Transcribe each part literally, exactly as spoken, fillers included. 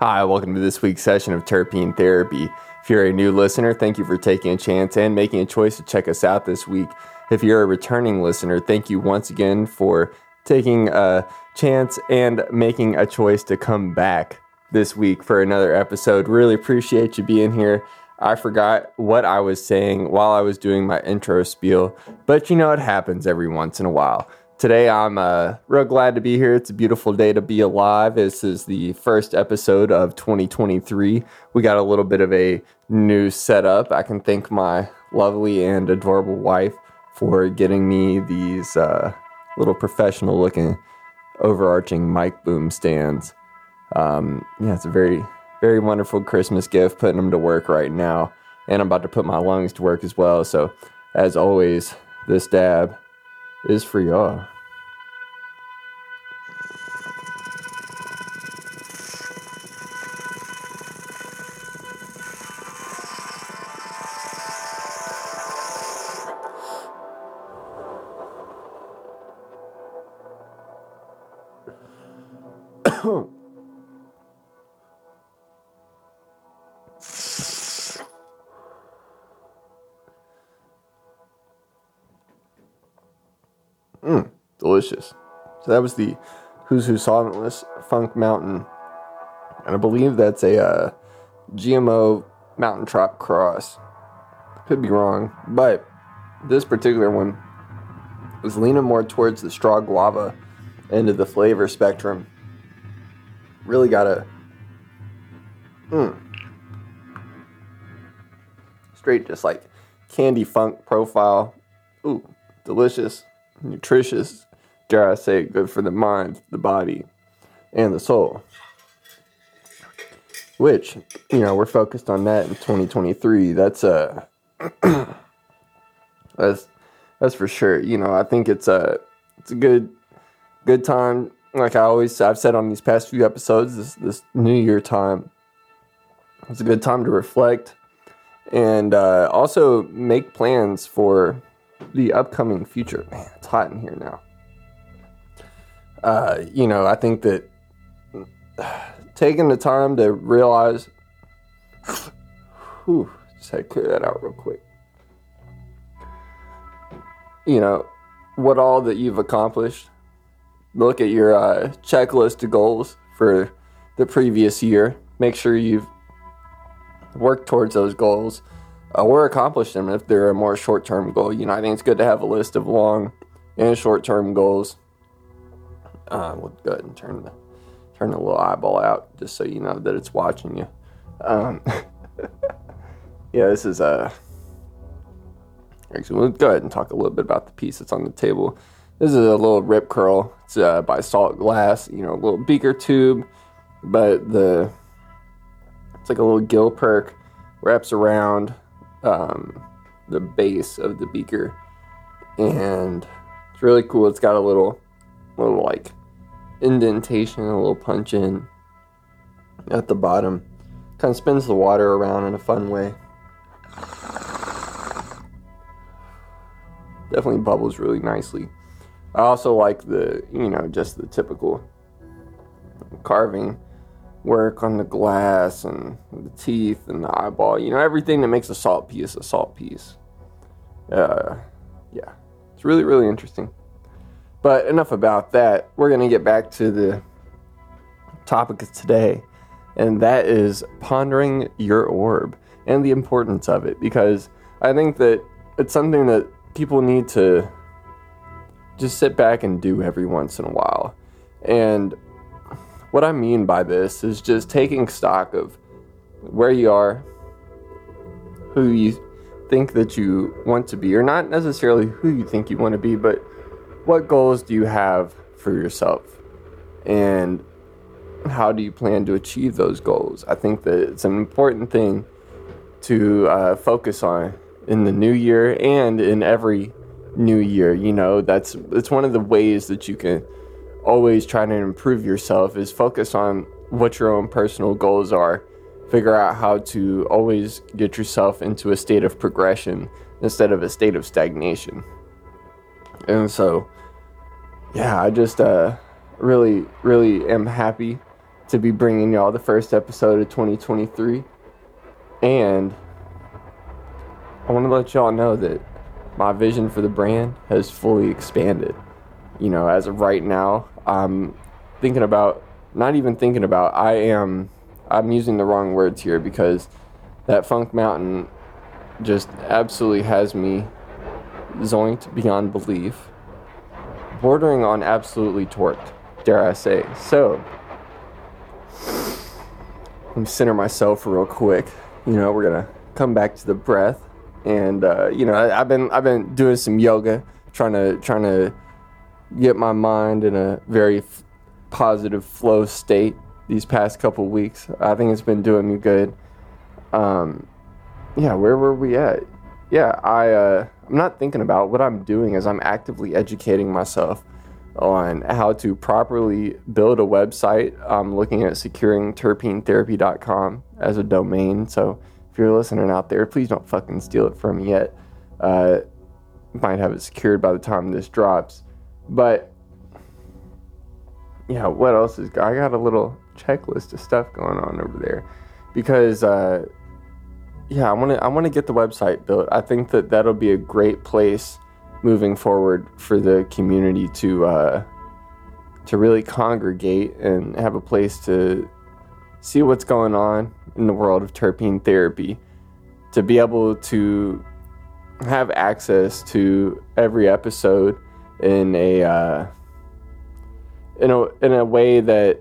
Hi, welcome to this week's session of Terpene Therapy. If you're a new listener, thank you for taking a chance and making a choice to check us out this week. If you're a returning listener, thank you once again for taking a chance and making a choice to come back this week for another episode. Really appreciate you being here. I forgot what I was saying while I was doing my intro spiel, but you know, it happens every once in a while. Today, I'm uh, real glad to be here. It's a beautiful day to be alive. This is the first episode of twenty twenty-three. We got a little bit of a new setup. I can thank my lovely and adorable wife for getting me these uh, little professional-looking overarching mic boom stands. Um, yeah, it's a very, very wonderful Christmas gift, putting them to work right now. And I'm about to put my lungs to work as well. So, as always, this dab is for y'all. Mmm, delicious. So that was the Who's Who Solventless Funk Mountain. And I believe that's a uh, G M O Mountain Trop Cross. Could be wrong, but this particular one was leaning more towards the straw guava end of the flavor spectrum. Really got a mm, straight just like candy funk profile. Ooh, delicious. Nutritious, dare I say, good for the mind, the body, and the soul. Which, you know, we're focused on that in twenty twenty-three. That's uh, a that's that's for sure. You know, I think it's a it's a good good time. Like I always I've said on these past few episodes, this this New Year time, it's a good time to reflect and uh, also make plans for the upcoming future. Man, it's hot in here now. Uh, you know, I think that taking the time to realize, whew, just had to clear that out real quick. You know, what all that you've accomplished. Look at your uh, checklist of goals for the previous year. Make sure you've worked towards those goals. Uh, or accomplish them if they're a more short-term goal. You know, I think it's good to have a list of long and short-term goals. Uh, we'll go ahead and turn the turn the little eyeball out just so you know that it's watching you. Um, yeah, this is a. Actually, we'll go ahead and talk a little bit about the piece that's on the table. This is a little rip curl. It's uh, by Salt Glass. You know, a little beaker tube, but the it's like a little gill perk wraps around. Um, the base of the beaker, and it's really cool. It's got a little, little like indentation, a little punch in at the bottom. Kind of spins the water around in a fun way. Definitely bubbles really nicely. I also like the, you know, just the typical carving work on the glass and the teeth and the eyeball. You know, everything that makes a salt piece a salt piece. Uh, yeah, it's really, really interesting. But enough about that. We're going to get back to the topic of today, and that is pondering your orb and the importance of it, because I think that it's something that people need to just sit back and do every once in a while. And what I mean by this is just taking stock of where you are, who you think that you want to be, or not necessarily who you think you want to be, but what goals do you have for yourself, and how do you plan to achieve those goals? I think that it's an important thing to uh, focus on in the new year and in every new year. You know, that's it's one of the ways that you can always trying to improve yourself is focus on what your own personal goals are. Figure out how to always get yourself into a state of progression instead of a state of stagnation. And so, yeah, I just uh, really, really am happy to be bringing y'all the first episode of twenty twenty-three. And I want to let y'all know that my vision for the brand has fully expanded. You know, as of right now, I'm thinking about, not even thinking about, I am, I'm using the wrong words here, because that Funk Mountain just absolutely has me zoinked beyond belief, bordering on absolutely torqued, dare I say. So, let me center myself real quick. You know, we're gonna come back to the breath, and uh, you know, I, I've been I've been doing some yoga, trying to trying to get my mind in a very f- positive flow state these past couple weeks. I think it's been doing me good. Um, yeah, where were we at? Yeah, I uh, I'm not thinking about what I'm doing, as I'm actively educating myself on how to properly build a website. I'm looking at securing terpene therapy dot com as a domain, so if you're listening out there, please don't fucking steal it from me yet. Uh, might have it secured by the time this drops. But, yeah, what else is... I got a little checklist of stuff going on over there, because, uh, yeah, I want to I want to get the website built. I think that that'll be a great place moving forward for the community to uh, to really congregate and have a place to see what's going on in the world of terpene therapy, to be able to have access to every episode in a uh, in a in a way that,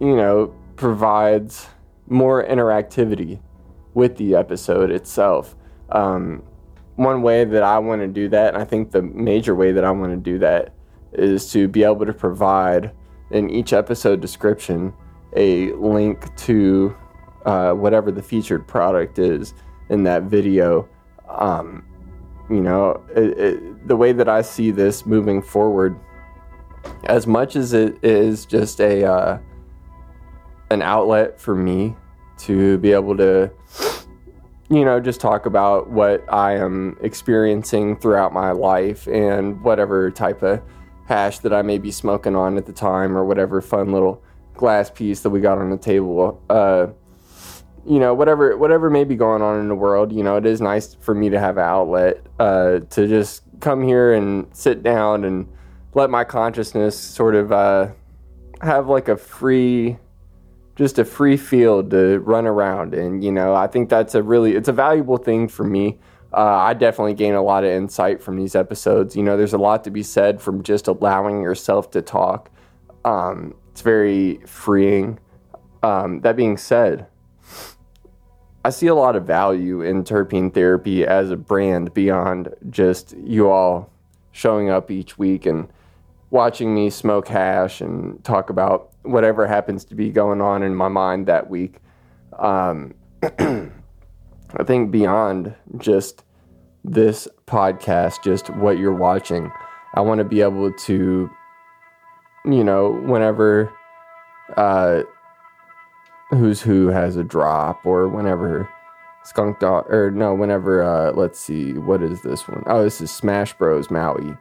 you know, provides more interactivity with the episode itself. Um, One way that I want to do that, and I think the major way that I want to do that, is to be able to provide in each episode description a link to uh, whatever the featured product is in that video. Um, you know, it, it, the way that I see this moving forward, as much as it is just a uh, an outlet for me to be able to, you know, just talk about what I am experiencing throughout my life and whatever type of hash that I may be smoking on at the time, or whatever fun little glass piece that we got on the table. Uh, you know, whatever whatever may be going on in the world, you know, it is nice for me to have an outlet uh, to just come here and sit down and let my consciousness sort of uh, have like a free... just a free field to run around. And, you know, I think that's a really, it's a valuable thing for me. Uh, I definitely gain a lot of insight from these episodes. You know, there's a lot to be said from just allowing yourself to talk. Um, it's very freeing. Um, that being said, I see a lot of value in terpene therapy as a brand beyond just you all showing up each week and watching me smoke hash and talk about whatever happens to be going on in my mind that week. Um, I think beyond just this podcast, just what you're watching, I want to be able to, you know, whenever uh, Who's Who has a drop, or whenever Skunk Dog, or no, whenever, uh, let's see, what is this one? Oh, this is Smash Bros. Maui.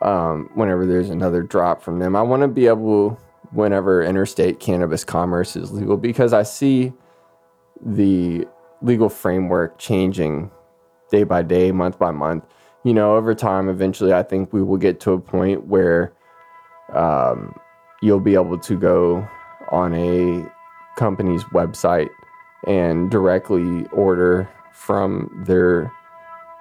Um, whenever there's another drop from them, I want to be able... whenever interstate cannabis commerce is legal, because I see the legal framework changing day by day, month by month. You know, over time, eventually, I think we will get to a point where um, you'll be able to go on a company's website and directly order from their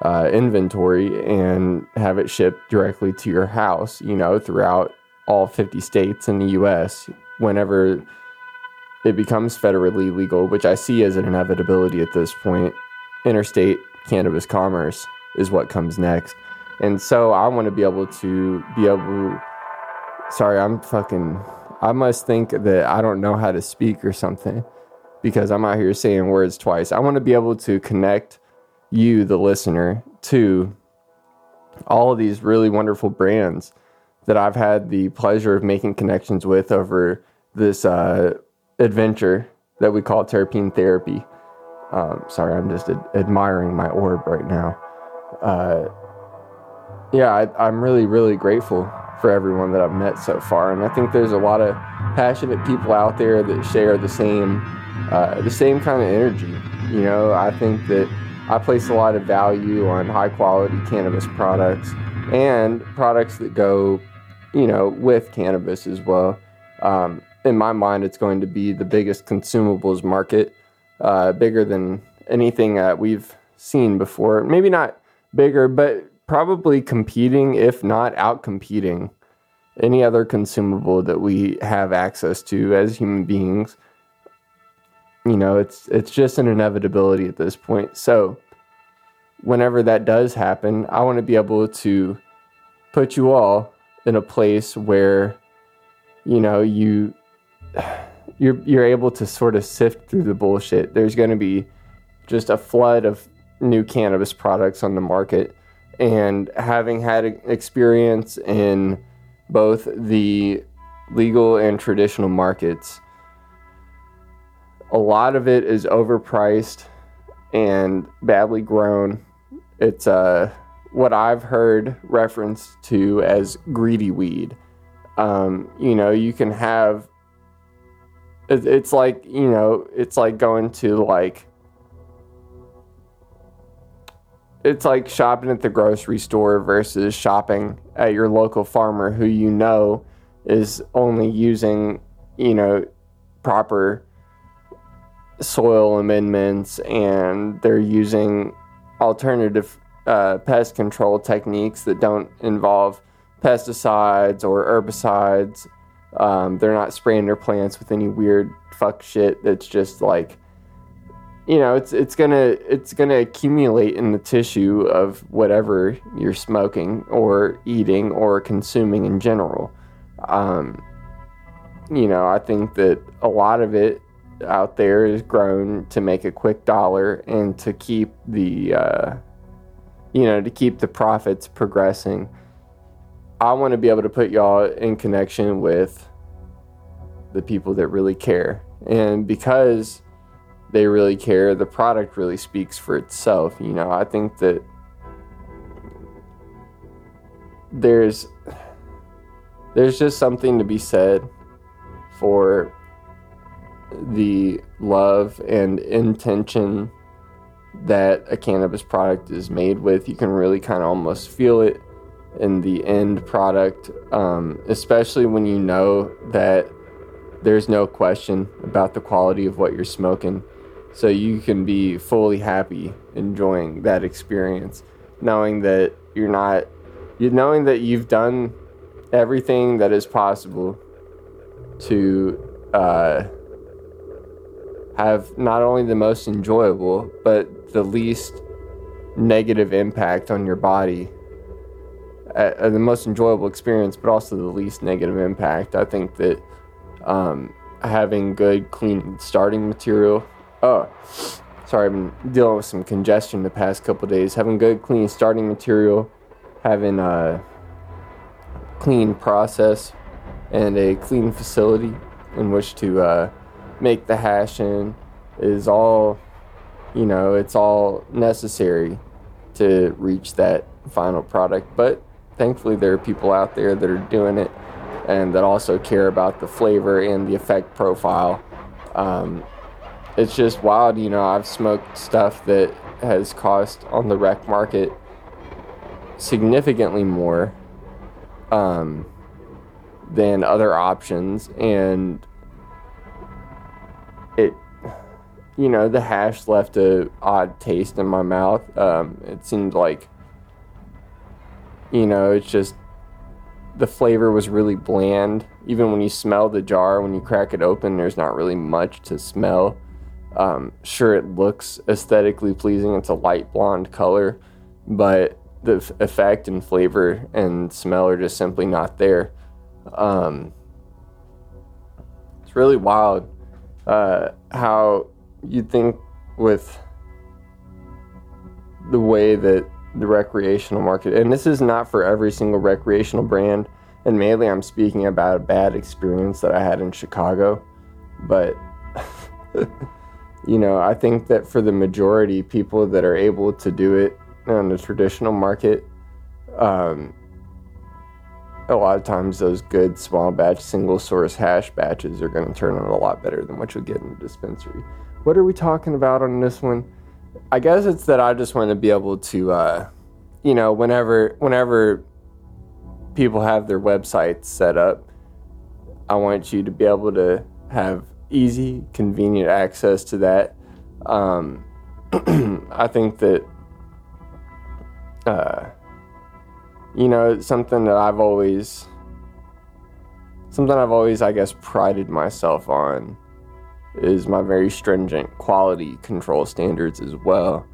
uh, inventory and have it shipped directly to your house, you know, throughout all fifty states in the U S whenever it becomes federally legal, which I see as an inevitability at this point. Interstate cannabis commerce is what comes next. And so I want to be able to be able... Sorry, I'm fucking... I must think that I don't know how to speak or something, because I'm out here saying words twice. I want to be able to connect you, the listener, to all of these really wonderful brands that I've had the pleasure of making connections with over this uh, adventure that we call terpene therapy. Um, sorry, I'm just ad- admiring my orb right now. Uh, yeah, I, I'm really, really grateful for everyone that I've met so far. And I think there's a lot of passionate people out there that share the same uh, the same kind of energy. You know, I think that I place a lot of value on high quality cannabis products and products that go, you know, with cannabis as well. Um, in my mind, it's going to be the biggest consumables market, uh, bigger than anything uh, we've seen before. Maybe not bigger, but probably competing, if not out-competing, any other consumable that we have access to as human beings. You know, it's it's just an inevitability at this point. So whenever that does happen, I want to be able to put you all in a place where, you know, you you're you're able to sort of sift through the bullshit. There's going to be just a flood of new cannabis products on the market. And having had experience in both the legal and traditional markets, a lot of it is overpriced and badly grown. It's uh, what I've heard referenced to as greedy weed. Um, you know, you can have, it's like, you know, it's like going to like, It's like shopping at the grocery store versus shopping at your local farmer who you know is only using, you know, proper soil amendments, and they're using alternative uh, pest control techniques that don't involve pesticides or herbicides. Um, they're not spraying their plants with any weird fuck shit that's just like, you know, it's it's gonna it's gonna accumulate in the tissue of whatever you're smoking or eating or consuming in general. Um, you know, I think that a lot of it out there is grown to make a quick dollar and to keep the, uh, you know, to keep the profits progressing. I want to be able to put y'all in connection with the people that really care, and because they really care, the product really speaks for itself. You know, I think that there's there's just something to be said for the love and intention that a cannabis product is made with. You can really kind of almost feel it in the end product, um, especially when you know that there's no question about the quality of what you're smoking. So you can be fully happy enjoying that experience, knowing that you're not, you knowing that you've done everything that is possible to uh, have not only the most enjoyable, but the least negative impact on your body, uh, the most enjoyable experience, but also the least negative impact. I think that um, having good, clean starting material. Oh, sorry, I've been dealing with some congestion the past couple days. Having good, clean starting material, having a clean process, and a clean facility in which to uh, make the hash in is all, you know, it's all necessary to reach that final product. But thankfully, there are people out there that are doing it and that also care about the flavor and the effect profile. Um, It's just wild, you know, I've smoked stuff that has cost on the rec market significantly more um, than other options. And it, you know, the hash left a odd taste in my mouth. Um, it seemed like, you know, it's just, the flavor was really bland. Even when you smell the jar, when you crack it open, there's not really much to smell. Um, sure, it looks aesthetically pleasing. It's a light blonde color, but the f- effect and flavor and smell are just simply not there. Um, it's really wild uh, how you'd think with the way that the recreational market, and this is not for every single recreational brand, and mainly I'm speaking about a bad experience that I had in Chicago, but you know, I think that for the majority, people that are able to do it on the traditional market, um, a lot of times those good small batch, single source hash batches are going to turn out a lot better than what you'll get in the dispensary. What are we talking about on this one? I guess it's that I just want to be able to, uh, you know, whenever whenever people have their websites set up, I want you to be able to have easy, convenient access to that. Um, I think that, uh, you know, it's something that I've always, something I've always, I guess, prided myself on is my very stringent quality control standards as well.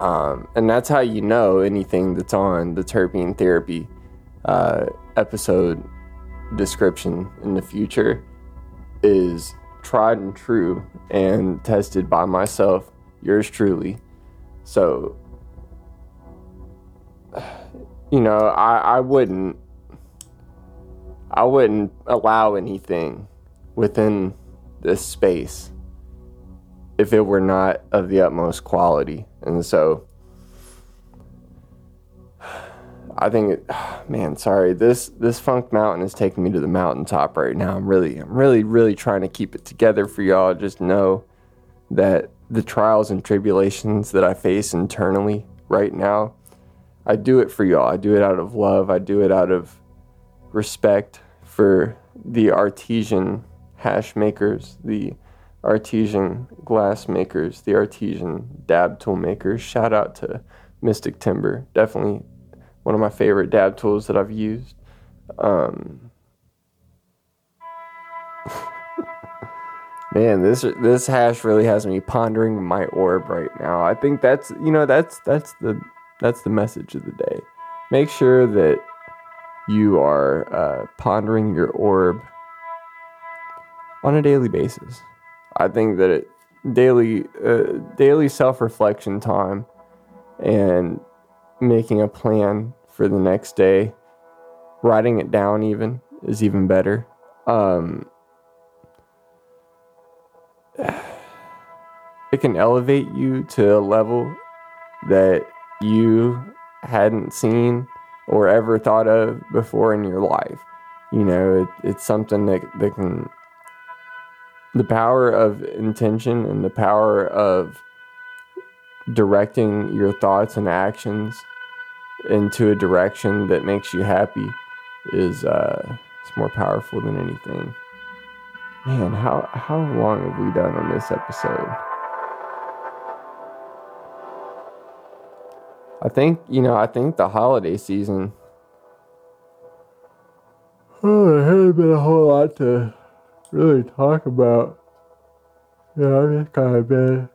Um, and that's how you know anything that's on the Terpene Therapy uh, episode description in the future is tried and true and tested by myself, yours truly. So, you know, I, I wouldn't, I wouldn't allow anything within this space if it were not of the utmost quality. And so I think it, man, sorry, this this Funk Mountain is taking me to the mountaintop right now. I'm really I'm really really trying to keep it together for y'all. Just know that the trials and tribulations that I face internally right now, I do it for y'all. I do it out of love. I do it out of respect for the artesian hash makers, the artesian glass makers, the artesian dab tool makers. Shout out to Mystic Timber. Definitely one of my favorite dab tools that I've used. Um, man, this this hash really has me pondering my orb right now. I think that's, you know, that's that's the that's the message of the day. Make sure that you are uh, pondering your orb on a daily basis. I think that it, daily uh, daily self-reflection time and making a plan for the next day, writing it down even, is even better. Um, it can elevate you to a level that you hadn't seen or ever thought of before in your life. You know, it, it's something that, that can... The power of intention and the power of directing your thoughts and actions into a direction that makes you happy is uh, it's more powerful than anything. Man, how how long have we done on this episode? I think, you know, I think the holiday season... Oh, there hasn't been a whole lot to... really talk about. Yeah, I've just kind of been,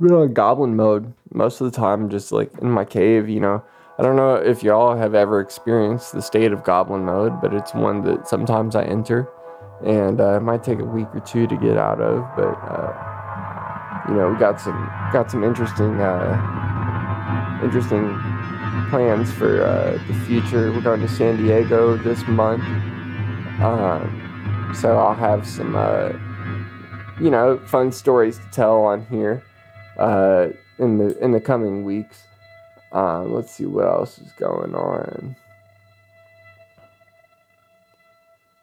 been on goblin mode most of the time, just like in my cave, you know. I don't know if y'all have ever experienced the state of goblin mode, but it's one that sometimes I enter, and uh, it might take a week or two to get out of. But uh, you know, we got some got some interesting uh, interesting plans for uh, the future. We're going to San Diego this month. Um, So I'll have some, uh, you know, fun stories to tell on here uh, in the in the coming weeks. Uh, let's see what else is going on.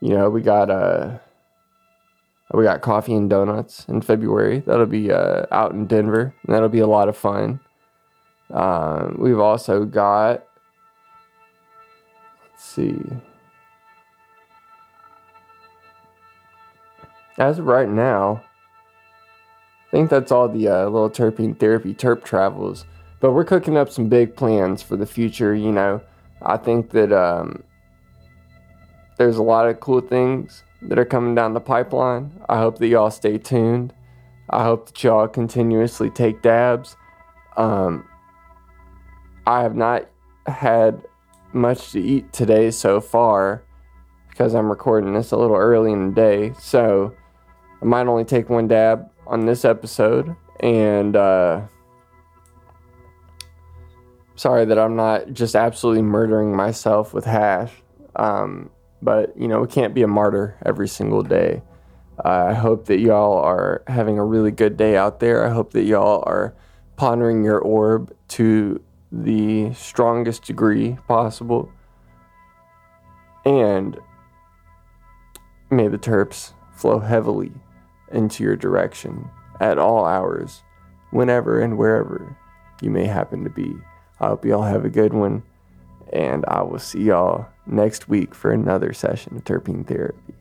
You know, we got uh, we got coffee and donuts in February. That'll be uh, out in Denver. And that'll be a lot of fun. Um, we've also got. Let's see. As of right now, I think that's all the uh, little Terpene Therapy Terp travels. But we're cooking up some big plans for the future, you know. I think that um, there's a lot of cool things that are coming down the pipeline. I hope that y'all stay tuned. I hope that y'all continuously take dabs. Um, I have not had much to eat today so far because I'm recording this a little early in the day, so... I might only take one dab on this episode, and uh, sorry that I'm not just absolutely murdering myself with hash, um, but, you know, we can't be a martyr every single day. Uh, I hope that y'all are having a really good day out there. I hope that y'all are pondering your orb to the strongest degree possible. And may the terps flow heavily into your direction at all hours, whenever and wherever you may happen to be. I hope y'all have a good one, and I will see y'all next week for another session of Terpene Therapy.